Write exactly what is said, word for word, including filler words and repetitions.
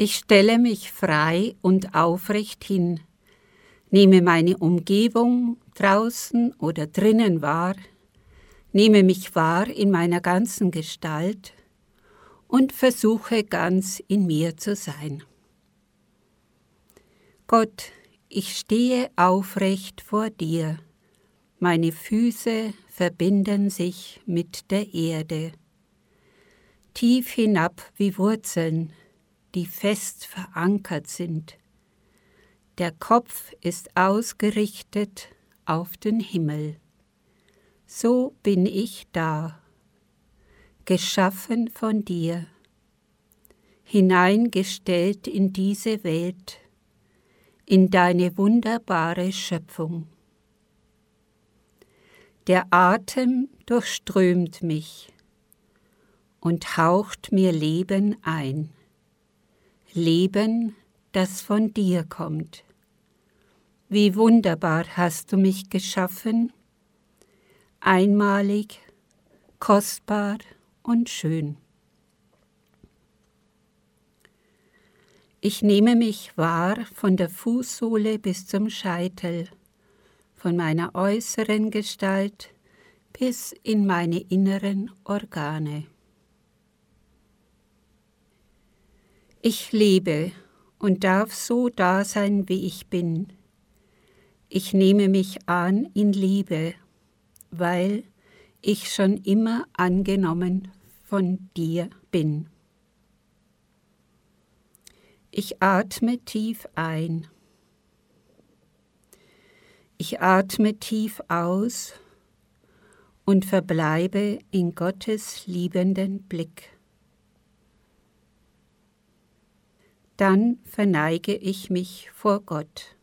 Ich stelle mich frei und aufrecht hin, nehme meine Umgebung draußen oder drinnen wahr, nehme mich wahr in meiner ganzen Gestalt und versuche ganz in mir zu sein. Gott, ich stehe aufrecht vor dir, meine Füße verbinden sich mit der Erde, tief hinab wie Wurzeln, die fest verankert sind. Der Kopf ist ausgerichtet auf den Himmel. So bin ich da, geschaffen von dir, hineingestellt in diese Welt, in deine wunderbare Schöpfung. Der Atem durchströmt mich und haucht mir Leben ein. Leben, das von dir kommt. Wie wunderbar hast du mich geschaffen, einmalig, kostbar und schön. Ich nehme mich wahr von der Fußsohle bis zum Scheitel, von meiner äußeren Gestalt bis in meine inneren Organe. Ich lebe und darf so da sein, wie ich bin. Ich nehme mich an in Liebe, weil ich schon immer angenommen von dir bin. Ich atme tief ein. Ich atme tief aus und verbleibe in Gottes liebenden Blick. Dann verneige ich mich vor Gott.